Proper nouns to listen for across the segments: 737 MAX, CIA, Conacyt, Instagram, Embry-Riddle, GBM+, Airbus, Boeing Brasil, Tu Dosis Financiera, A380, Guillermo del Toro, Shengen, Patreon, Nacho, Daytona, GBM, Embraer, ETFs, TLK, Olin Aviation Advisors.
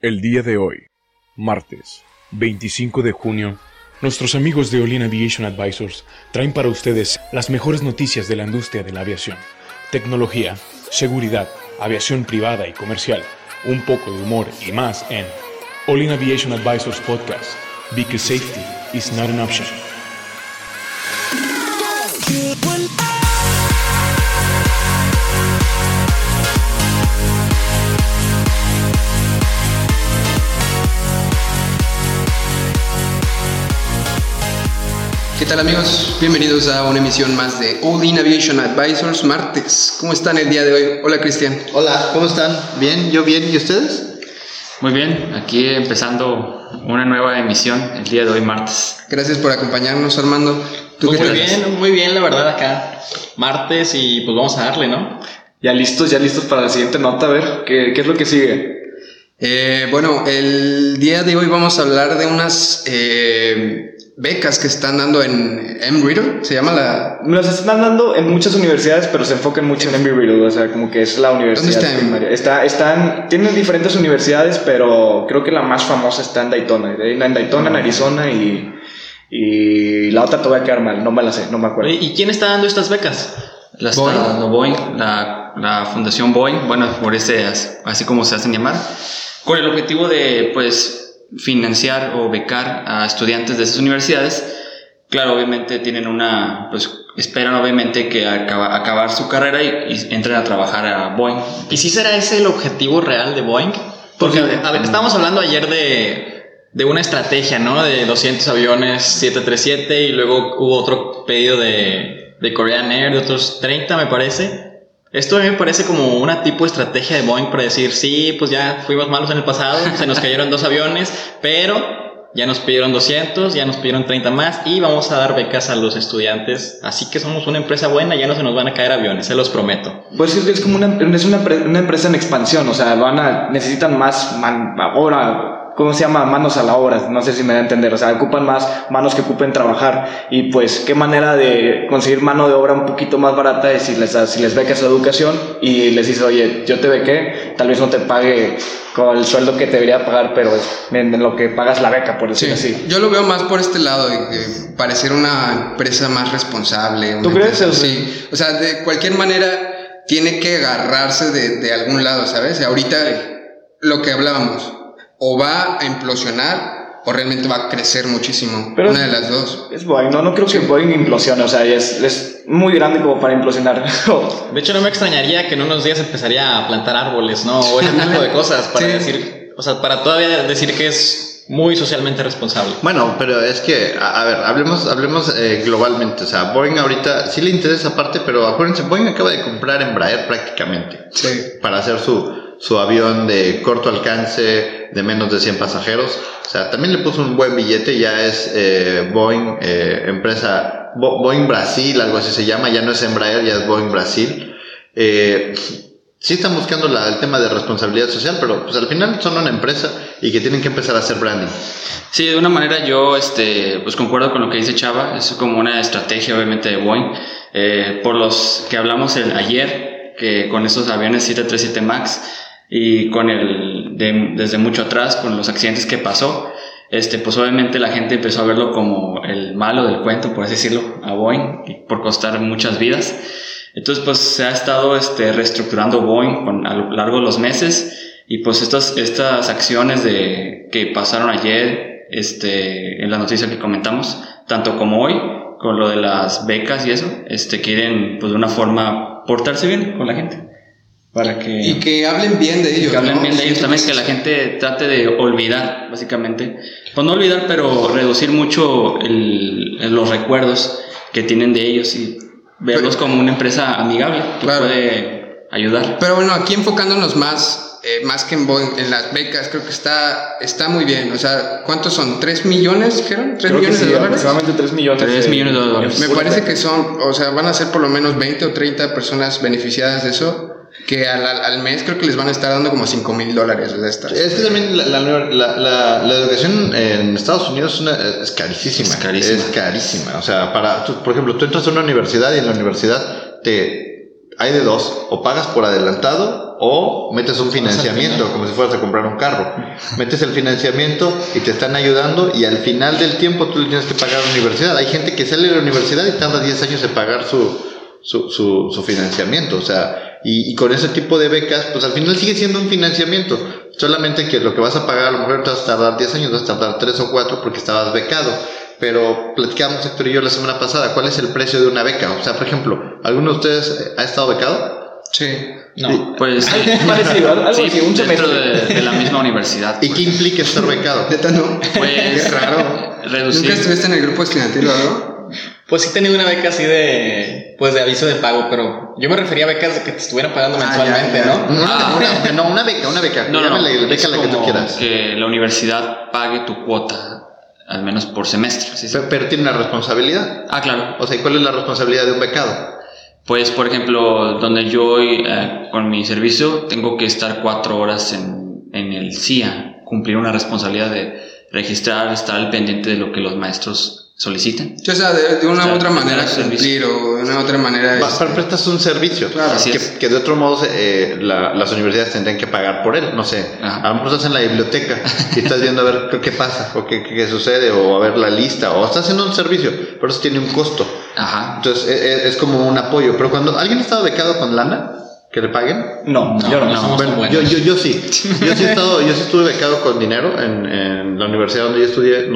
El día de hoy, martes 25 de junio, nuestros amigos de Olin Aviation Advisors traen para ustedes las mejores noticias de la industria de la aviación, tecnología, seguridad, aviación privada y comercial, un poco de humor y más en Olin Aviation Advisors Podcast, because safety is not an option. ¿Qué tal, amigos? Bienvenidos a una emisión más de Olin Aviation Advisors martes. ¿Cómo están el día de hoy? Hola, Cristian. Hola, ¿cómo están? Bien, yo bien. ¿Y ustedes? Muy bien, aquí empezando una nueva emisión el día de hoy martes. Gracias por acompañarnos, Armando. Muy bien, la verdad, acá martes y pues vamos a darle, ¿no? Ya listos para la siguiente nota, a ver, ¿qué es lo que sigue? Bueno, el día de hoy vamos a hablar de unas... becas que están dando en Embry-Riddle, se llama la... Las están dando en muchas universidades, pero se enfocan mucho en Embry-Riddle, o sea, como que es la universidad primaria. Tienen diferentes universidades, pero creo que la más famosa está en Daytona. En Arizona, y la otra te voy a quedar mal, no me la sé, no me acuerdo. ¿Y quién está dando estas becas? Las está dando Boeing, la fundación Boeing, bueno, por ese, así como se hacen llamar, con el objetivo de, pues... financiar o becar a estudiantes de esas universidades. Claro, obviamente tienen esperan obviamente que acabar su carrera y entren a trabajar a Boeing. ¿Y si será ese el objetivo real de Boeing? Porque a ver, estábamos hablando ayer de una estrategia, ¿no? De 200 aviones 737 y luego hubo otro pedido de Korean Air, de otros 30 me parece. Esto a mí me parece como una tipo de estrategia de Boeing para decir, sí, pues ya fuimos malos en el pasado, se nos cayeron 2 aviones, pero ya nos pidieron 200, ya nos pidieron 30 más y vamos a dar becas a los estudiantes, así que somos una empresa buena, ya no se nos van a caer aviones, se los prometo. Pues es como una empresa en expansión, o sea, necesitan más ahora... ¿Cómo se llama? Manos a la obra, no sé si me da a entender, o sea, ocupan más manos que ocupen trabajar y pues qué manera de conseguir mano de obra un poquito más barata es si les becas la educación y les dices, oye, yo te bequé, tal vez no te pague con el sueldo que te debería pagar, pero es en lo que pagas la beca, por decirlo así. Yo lo veo más por este lado, de que pareciera una empresa más responsable. ¿Tú crees eso? Sí, o sea, de cualquier manera tiene que agarrarse de algún lado, ¿sabes? Ahorita lo que hablábamos, o va a implosionar o realmente va a crecer muchísimo. Pero una de las dos. Es Boeing, no creo que Boeing implosione, o sea, es muy grande como para implosionar. De hecho, no me extrañaría que en unos días empezaría a plantar árboles, ¿no? O ese tipo de cosas para decir, o sea, para todavía decir que es muy socialmente responsable. Bueno, pero es que, a ver, hablemos globalmente, o sea, Boeing ahorita sí le interesa aparte, pero acuérdense, Boeing acaba de comprar Embraer prácticamente. Sí. Para hacer su avión de corto alcance de menos de 100 pasajeros, o sea, también le puso un buen billete, ya es Boeing, empresa Boeing Brasil, algo así se llama, ya no es Embraer, ya es Boeing Brasil. Sí están buscando el tema de responsabilidad social, pero pues al final son una empresa y que tienen que empezar a hacer branding. Sí, de una manera yo pues concuerdo con lo que dice Chava, es como una estrategia obviamente de Boeing, por los que hablamos ayer, que con esos aviones 737 MAX, y con desde mucho atrás, con los accidentes que pasó, pues obviamente la gente empezó a verlo como el malo del cuento, por así decirlo, a Boeing, por costar muchas vidas. Entonces pues se ha estado reestructurando Boeing a lo largo de los meses, y pues estas acciones que pasaron ayer, en las noticias que comentamos, tanto como hoy, con lo de las becas y eso, quieren pues de una forma portarse bien con la gente. Y que hablen bien de ellos. Que hablen bien de ellos también, que la gente trate de olvidar, básicamente. Pues no olvidar, pero reducir mucho los recuerdos que tienen de ellos y verlos como una empresa amigable que puede ayudar. Pero bueno, aquí enfocándonos más que en las becas, creo que está muy bien. O sea, ¿cuántos son? ¿3 millones, dijeron? ¿3 millones de dólares? Aproximadamente 3 millones. 3 millones de dólares. Me parece que son, o sea, van a ser por lo menos 20 o 30 personas beneficiadas de eso. Que al mes creo que les van a estar dando como $5,000 de estas. Es que también la educación en Estados Unidos es carísima. Es carísima. O sea, por ejemplo, tú entras a una universidad y en la universidad hay de dos: o pagas por adelantado o metes un financiamiento, como si fueras a comprar un carro. Metes el financiamiento y te están ayudando, y al final del tiempo tú le tienes que pagar a la universidad. Hay gente que sale de la universidad y tarda 10 años en pagar su financiamiento, o sea, y con ese tipo de becas, pues al final sigue siendo un financiamiento, solamente que lo que vas a pagar a lo mejor te vas a tardar 10 años, vas a tardar 3 o 4 porque estabas becado. Pero platicamos Héctor y yo la semana pasada, ¿cuál es el precio de una beca? O sea, por ejemplo, ¿alguno de ustedes ha estado becado? Sí. No, pues parecido, algo sí, así, un dentro de la misma universidad. ¿Y qué implica estar becado? Neta no. Pues qué raro. Reducir. ¿Nunca estuviste en el grupo estudiantil o algo? Pues sí, tenía una beca así de, pues de aviso de pago, pero yo me refería a becas de que te estuvieran pagando mensualmente, ya. ¿No? Una beca. No, la beca la que tú quieras. Que la universidad pague tu cuota. Al menos por semestre. Sí. Pero tiene una responsabilidad. Ah, claro. O sea, ¿y cuál es la responsabilidad de un becado? Pues, por ejemplo, donde yo voy con mi servicio, tengo que estar 4 horas en el CIA, cumplir una responsabilidad de registrar, estar al pendiente de lo lo que los maestros solicitan. O sea, de una u otra manera cumplir, o de una u otra manera... prestas un servicio. Claro. Que de otro modo las universidades tendrían que pagar por él, no sé. Ajá. A lo mejor estás en la biblioteca y estás viendo a ver qué pasa, o qué sucede, o a ver la lista, o estás haciendo un servicio, pero eso tiene un costo. Ajá. Entonces es como un apoyo. Pero cuando alguien ha estado becado con lana, ¿que le paguen? No, yo no. Bueno, yo sí. Yo sí estuve becado con dinero en la universidad donde yo estudié.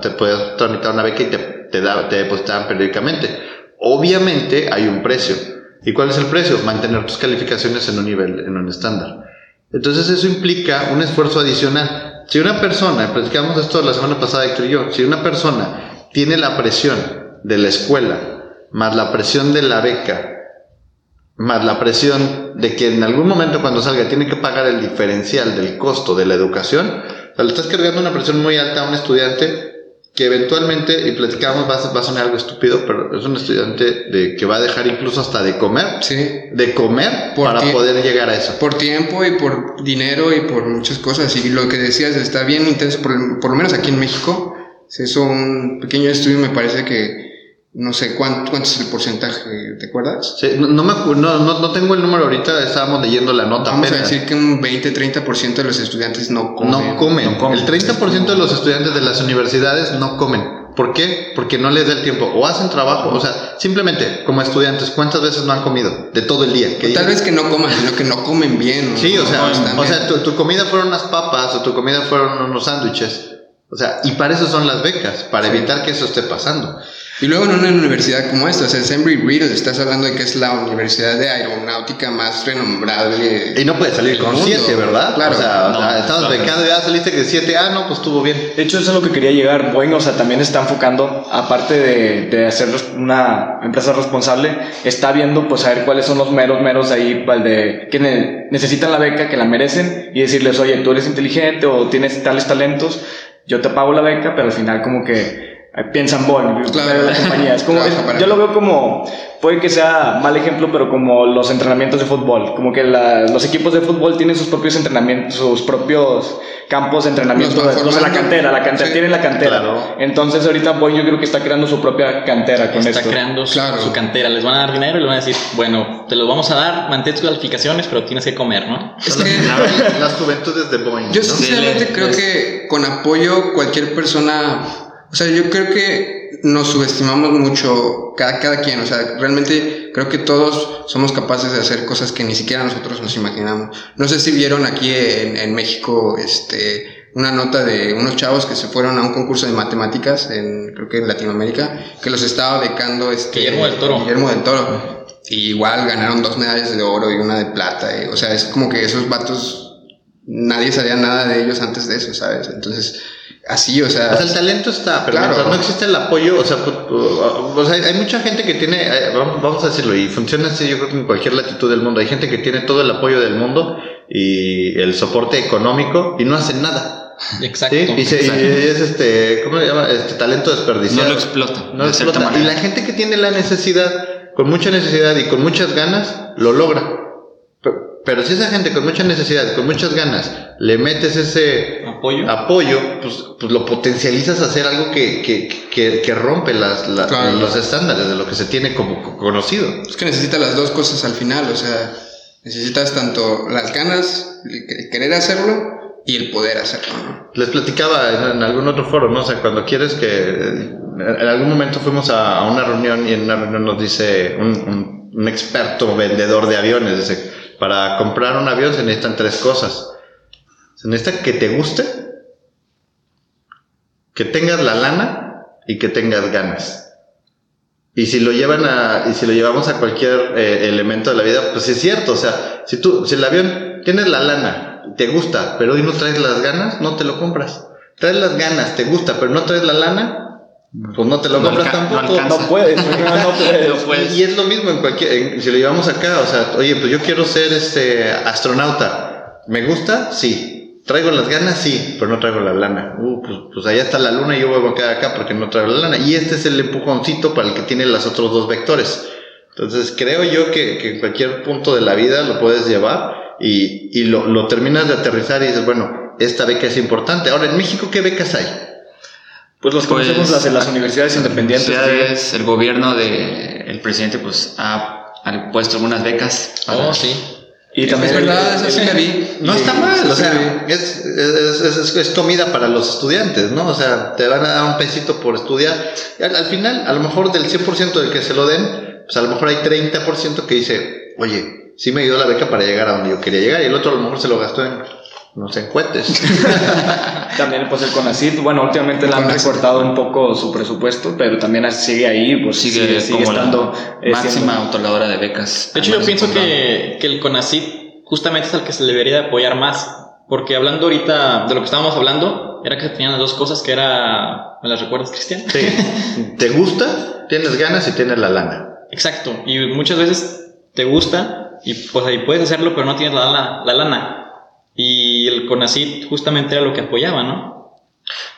Te podías tramitar una beca y te depositaban periódicamente. Obviamente hay un precio. ¿Y cuál es el precio? Mantener tus calificaciones en un nivel, en un estándar. Entonces eso implica un esfuerzo adicional. Si una persona, platicamos esto la semana pasada Héctor y yo, si una persona tiene la presión de la escuela más la presión de la beca más la presión de que en algún momento cuando salga tiene que pagar el diferencial del costo de la educación, o sea, le estás cargando una presión muy alta a un estudiante que eventualmente, y platicábamos, va a sonar algo estúpido, pero es un estudiante que va a dejar incluso hasta de comer, sí, de comer para poder llegar a eso. Por tiempo y por dinero y por muchas cosas, y lo que decías está bien intenso, por lo menos aquí en México, se hizo un pequeño estudio, me parece que no sé cuánto es el porcentaje, ¿te acuerdas? Sí, no tengo el número ahorita, estábamos leyendo la nota. Vamos a decir que un 20-30% de los estudiantes no comen. El 30% de los estudiantes de las universidades no comen. ¿Por qué? Porque no les da el tiempo, o hacen trabajo, o sea, simplemente como estudiantes, ¿cuántas veces no han comido de todo el día? Tal vez que no coman, sino que no comen bien. Sí, o sea, tu comida fueron unas papas, o tu comida fueron unos sándwiches, o sea, y para eso son las becas, para evitar que eso esté pasando. Y luego en una universidad como esta, o sea, es Embry-Riddle, estás hablando de que es la universidad de aeronáutica más renombrable. Y no puedes salir con 7, ¿verdad? Claro. O sea, estabas becado y ya saliste que 7, pues estuvo bien. De hecho, eso es lo que quería llegar. Bueno, o sea, también está enfocando, aparte de hacer una empresa responsable, está viendo, pues, a ver cuáles son los meros ahí, que necesitan la beca, que la merecen, y decirles, oye, tú eres inteligente o tienes tales talentos, yo te pago la beca, pero al final como que... piensan claro, la compañía. Es como, yo lo veo como, puede que sea mal ejemplo, pero como los entrenamientos de fútbol, como que los equipos de fútbol tienen sus propios entrenamientos, sus propios campos de entrenamiento, la cantera, sí, tienen la cantera, claro. Entonces ahorita Boeing, yo creo que está creando su propia cantera con esto. Está creando su cantera, les van a dar dinero y le van a decir, bueno, te los vamos a dar, mantén tus calificaciones, pero tienes que comer, ¿no? Es que las juventudes de Boeing. Yo sinceramente creo que con apoyo cualquier persona... O sea, yo creo que nos subestimamos mucho cada quien. O sea, realmente creo que todos somos capaces de hacer cosas que ni siquiera nosotros nos imaginamos. No sé si vieron aquí en México, una nota de unos chavos que se fueron a un concurso de matemáticas creo que en Latinoamérica, que los estaba becando Guillermo del Toro. Y igual ganaron 2 medallas de oro y 1 de plata. O sea, es como que esos vatos, nadie sabía nada de ellos antes de eso, ¿sabes? Entonces... así, o sea... O sea, el talento está, pero claro, no existe el apoyo, o sea, hay mucha gente que tiene, vamos a decirlo, y funciona así, yo creo que en cualquier latitud del mundo, hay gente que tiene todo el apoyo del mundo y el soporte económico y no hacen nada. Exacto. ¿Sí? Exacto. Y es ¿cómo se llama? Talento desperdiciado. No lo explota. Y la gente que tiene la necesidad, con mucha necesidad y con muchas ganas, lo logra. Pero si esa gente con mucha necesidad, con muchas ganas, le metes ese apoyo, pues lo potencializas a hacer algo que rompe los estándares de lo que se tiene como conocido. Es que necesita las dos cosas al final, o sea, Necesitas tanto las ganas, el querer hacerlo y el poder hacerlo, ¿no? Les platicaba en algún otro foro, ¿no? O sea, cuando quieres que... En algún momento fuimos a una reunión y en una reunión nos dice un experto vendedor de aviones, dice, para comprar un avión se necesitan tres cosas. Se necesita que te guste, que tengas la lana y que tengas ganas. Y si lo llevan y si lo llevamos a cualquier elemento de la vida, pues es cierto, o sea, si el avión tienes la lana, te gusta, pero hoy no traes las ganas, no te lo compras. Traes las ganas, te gusta, pero no traes la lana, pues no te lo compras tampoco. No puedes, no puedes. Y es lo mismo en cualquier, si lo llevamos acá, o sea, oye, pues yo quiero ser astronauta. ¿Me gusta? Sí. ¿Traigo las ganas? Sí, pero no traigo la lana. Pues allá está la luna y yo voy a quedar acá porque no traigo la lana. Y este es el empujoncito para el que tiene los otros dos vectores. Entonces creo yo que en cualquier punto de la vida lo puedes llevar y lo terminas de aterrizar y dices, bueno, esta beca es importante. Ahora, en México, ¿qué becas hay? Pues los conocemos, pues, las de las universidades independientes. Universidades, ¿sí? El gobierno del presidente pues ha puesto algunas becas. Oh, sí. Y también es verdad, eso sí me vi. No está mal, o sea, es comida para los estudiantes, ¿no? O sea, te van a dar un pesito por estudiar. Al final, a lo mejor del 100% del que se lo den, pues a lo mejor hay 30% que dice, oye, sí me ayudó la beca para llegar a donde yo quería llegar, y el otro a lo mejor se lo gastó en... No se encuentes. También pues el Conacyt, bueno, últimamente le han recortado un poco su presupuesto, pero también sigue ahí, pues sigue como estando la máxima otorgadora de becas. De hecho, yo pienso que el Conacyt justamente es al que se le debería de apoyar más, porque hablando ahorita de lo que estábamos hablando, era que tenían las dos cosas que era, ¿me las recuerdas, Cristian? Sí. Te gusta, tienes ganas y tienes la lana. Exacto, y muchas veces te gusta y pues ahí puedes hacerlo, pero no tienes la lana. Y el Conacyt justamente era lo que apoyaba, ¿no?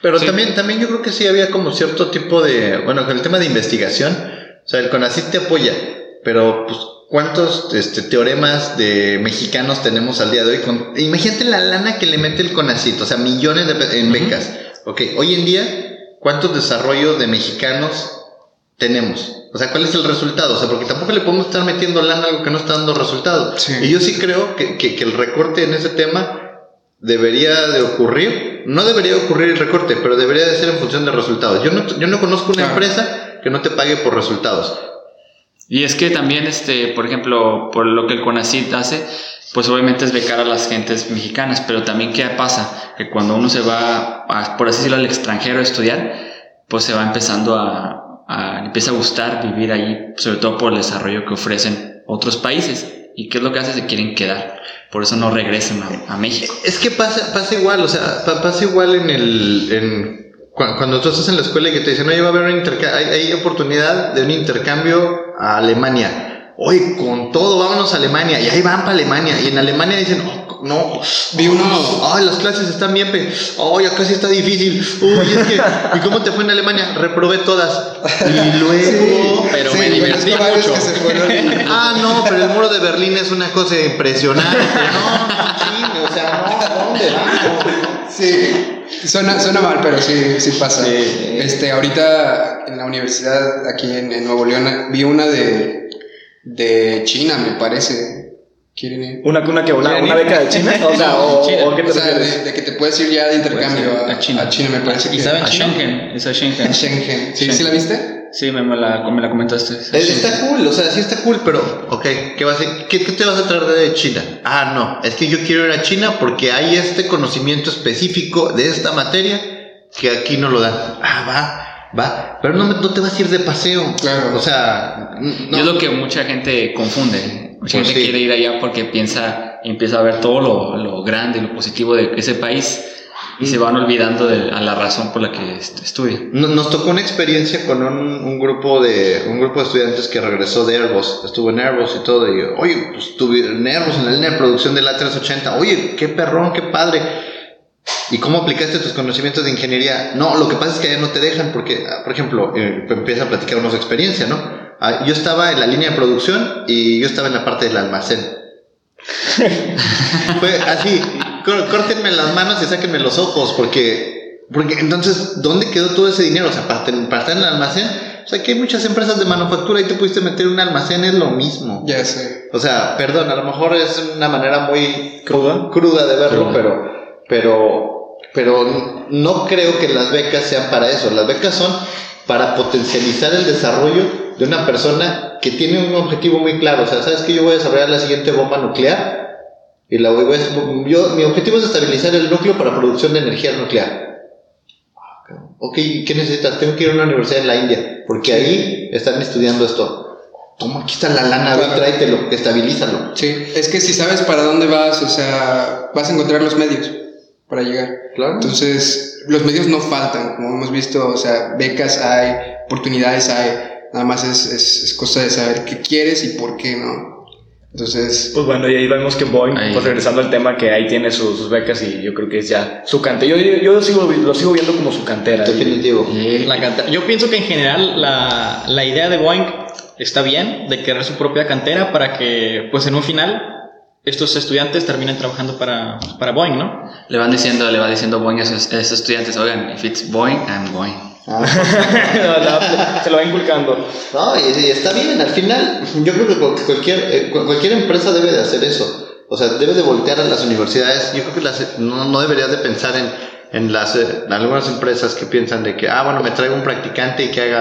Pero sí. También yo creo que sí había como cierto tipo de... Bueno, con el tema de investigación, o sea, el Conacyt te apoya, pero pues ¿cuántos teoremas de mexicanos tenemos al día de hoy? Imagínate la lana que le mete el Conacyt, o sea, millones en becas. Uh-huh. Ok, hoy en día, ¿cuántos desarrollos de mexicanos tenemos? O sea, ¿cuál es el resultado? O sea, porque tampoco le podemos estar metiendo lana a algo que no está dando resultado. Sí. Y yo sí creo que el recorte en ese tema debería de ocurrir. No debería ocurrir el recorte, pero debería de ser en función de resultados. Yo no conozco una empresa que no te pague por resultados. Y es que también, por ejemplo, por lo que el Conacyt hace, pues obviamente es becar a las gentes mexicanas. Pero también, ¿qué pasa? Que cuando uno se va, por así decirlo, al extranjero a estudiar, pues se va empezando empieza a gustar vivir ahí, sobre todo por el desarrollo que ofrecen otros países. ¿Y qué es lo que hace? Se quieren quedar, por eso no regresan a México. Es que pasa igual, o sea, pasa igual cuando tú estás en la escuela y que te dicen, oye, va a haber un intercambio, hay oportunidad de un intercambio a Alemania. Oye, con todo, vámonos a Alemania, y ahí van para Alemania, y en Alemania dicen, no, vi uno, las clases están bien, ya casi está difícil. ¿Y cómo te fue en Alemania? Reprobé todas. Y luego, sí, pero me divertí mucho. No, pero el muro de Berlín es una cosa impresionante. ¿Dónde? Sí, suena mal, pero sí pasa. Sí. Ahorita en la universidad aquí en Nuevo León vi una de China, me parece. ¿Quieren ir? ¿Una beca de China? O sea, de que te puedes ir ya de intercambio a China, me parece. ¿Y saben Shengen? Es a Shengen. Shengen. ¿Sí? ¿Sí la viste? Sí, me la comentaste. Está cool, o sea, sí está cool, pero... Ok, ¿qué te vas a traer de China? No, es que yo quiero ir a China porque hay conocimiento específico de esta materia que aquí no lo dan. Va, pero no te vas a ir de paseo. Claro. O sea... No. Es lo que mucha gente confunde. Mucha gente quiere ir allá porque empieza a ver todo lo grande y lo positivo de ese país y se van olvidando a la razón por la que estudian. Nos tocó una experiencia con un grupo de estudiantes que regresó de Airbus, estuvo en Airbus y todo, y oye, pues estuve en Airbus en la línea de producción del A380, oye, qué perrón, qué padre. ¿Y cómo aplicaste tus conocimientos de ingeniería? No, lo que pasa es que allá no te dejan porque, por ejemplo, empieza a platicar una experiencia, ¿no? Yo estaba en la línea de producción y yo estaba en la parte del almacén. Fue así, córtenme las manos y sáquenme los ojos, porque entonces, ¿dónde quedó todo ese dinero? O sea, para estar en el almacén, O sea, que hay muchas empresas de manufactura y te pudiste meter un almacén, es lo mismo. Ya sé. O sea, perdón, a lo mejor es una manera muy cruda de verlo, pero no creo que las becas sean para eso. Las becas son para potencializar el desarrollo de una persona que tiene un objetivo muy claro. O sea, ¿sabes qué? Yo voy a desarrollar la siguiente bomba nuclear y la voy a... mi objetivo es estabilizar el núcleo para producción de energía nuclear. Ok, ¿qué necesitas? Tengo que ir a una universidad en la India, porque ahí están estudiando esto. Toma, aquí está la lana, ve, tráetelo, estabilízalo. Sí, es que si sabes para dónde vas, o sea, vas a encontrar los medios para llegar. Claro. Entonces, los medios no faltan, como hemos visto, o sea, becas hay, oportunidades hay, nada más es cosa de saber qué quieres y por qué no. Entonces, pues bueno, y ahí vemos que Boeing, pues regresando al tema, que ahí tiene sus becas y yo creo que es ya su cantera. Yo lo sigo viendo como su cantera. Definitivo. La cantera. Yo pienso que en general la idea de Boeing está bien, de crear su propia cantera para que, pues en un final, estos estudiantes terminen trabajando para Boeing, ¿no? Le van diciendo Boeing a esos estudiantes, oigan, if it's Boeing, I'm Boeing. Se lo va inculcando. No, y está bien, al final yo creo que cualquier empresa debe de hacer eso. O sea, debe de voltear a las universidades. Yo creo que no deberías de pensar en algunas empresas que piensan de que, bueno, me traigo un practicante y que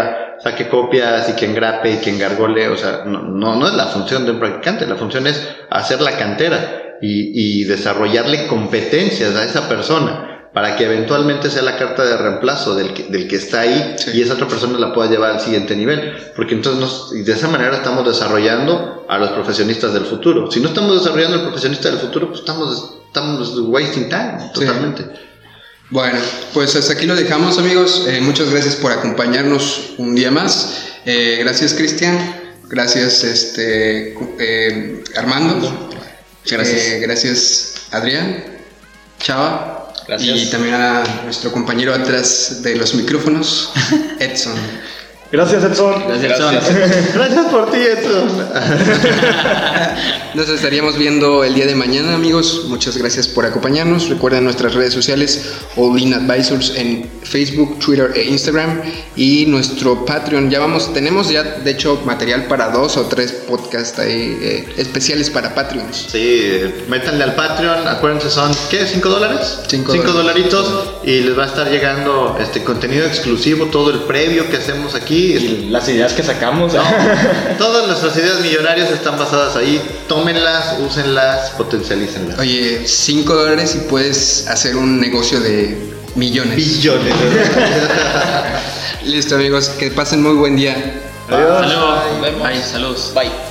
saque copias y que engrape y que engargole. O sea, no es la función de un practicante. La función es hacer la cantera y desarrollarle competencias a esa persona para que eventualmente sea la carta de reemplazo del que está ahí, sí, y esa otra persona la pueda llevar al siguiente nivel, porque entonces de esa manera estamos desarrollando a los profesionistas del futuro. Si no estamos desarrollando al profesionista del futuro, pues estamos wasting time totalmente. Sí. Bueno, pues hasta aquí lo dejamos, amigos. Muchas gracias por acompañarnos un día más. Gracias, Cristian. Gracias, Armando. Gracias. Gracias, Adrián. Chava. Gracias. Y también a nuestro compañero atrás de los micrófonos, Edson. Gracias, Edson. Gracias por ti, Edson. Nos estaríamos viendo el día de mañana, amigos. Muchas gracias por acompañarnos. Recuerden nuestras redes sociales, Olin Advisors en Facebook, Twitter e Instagram. Y nuestro Patreon. Tenemos ya, de hecho, material para 2 o 3 podcasts ahí, especiales para Patreons. Sí, métanle al Patreon. Acuérdense, son, ¿qué? $5 $5. Y les va a estar llegando contenido exclusivo, todo el previo que hacemos aquí. Y las ideas que sacamos, ¿no? Todas nuestras ideas millonarias están basadas ahí. Tómenlas, úsenlas, potencialícenlas. Oye, $5 y puedes hacer un negocio de millones. Billones. Listo, amigos, que pasen muy buen día. Adiós. Saludos. Bye.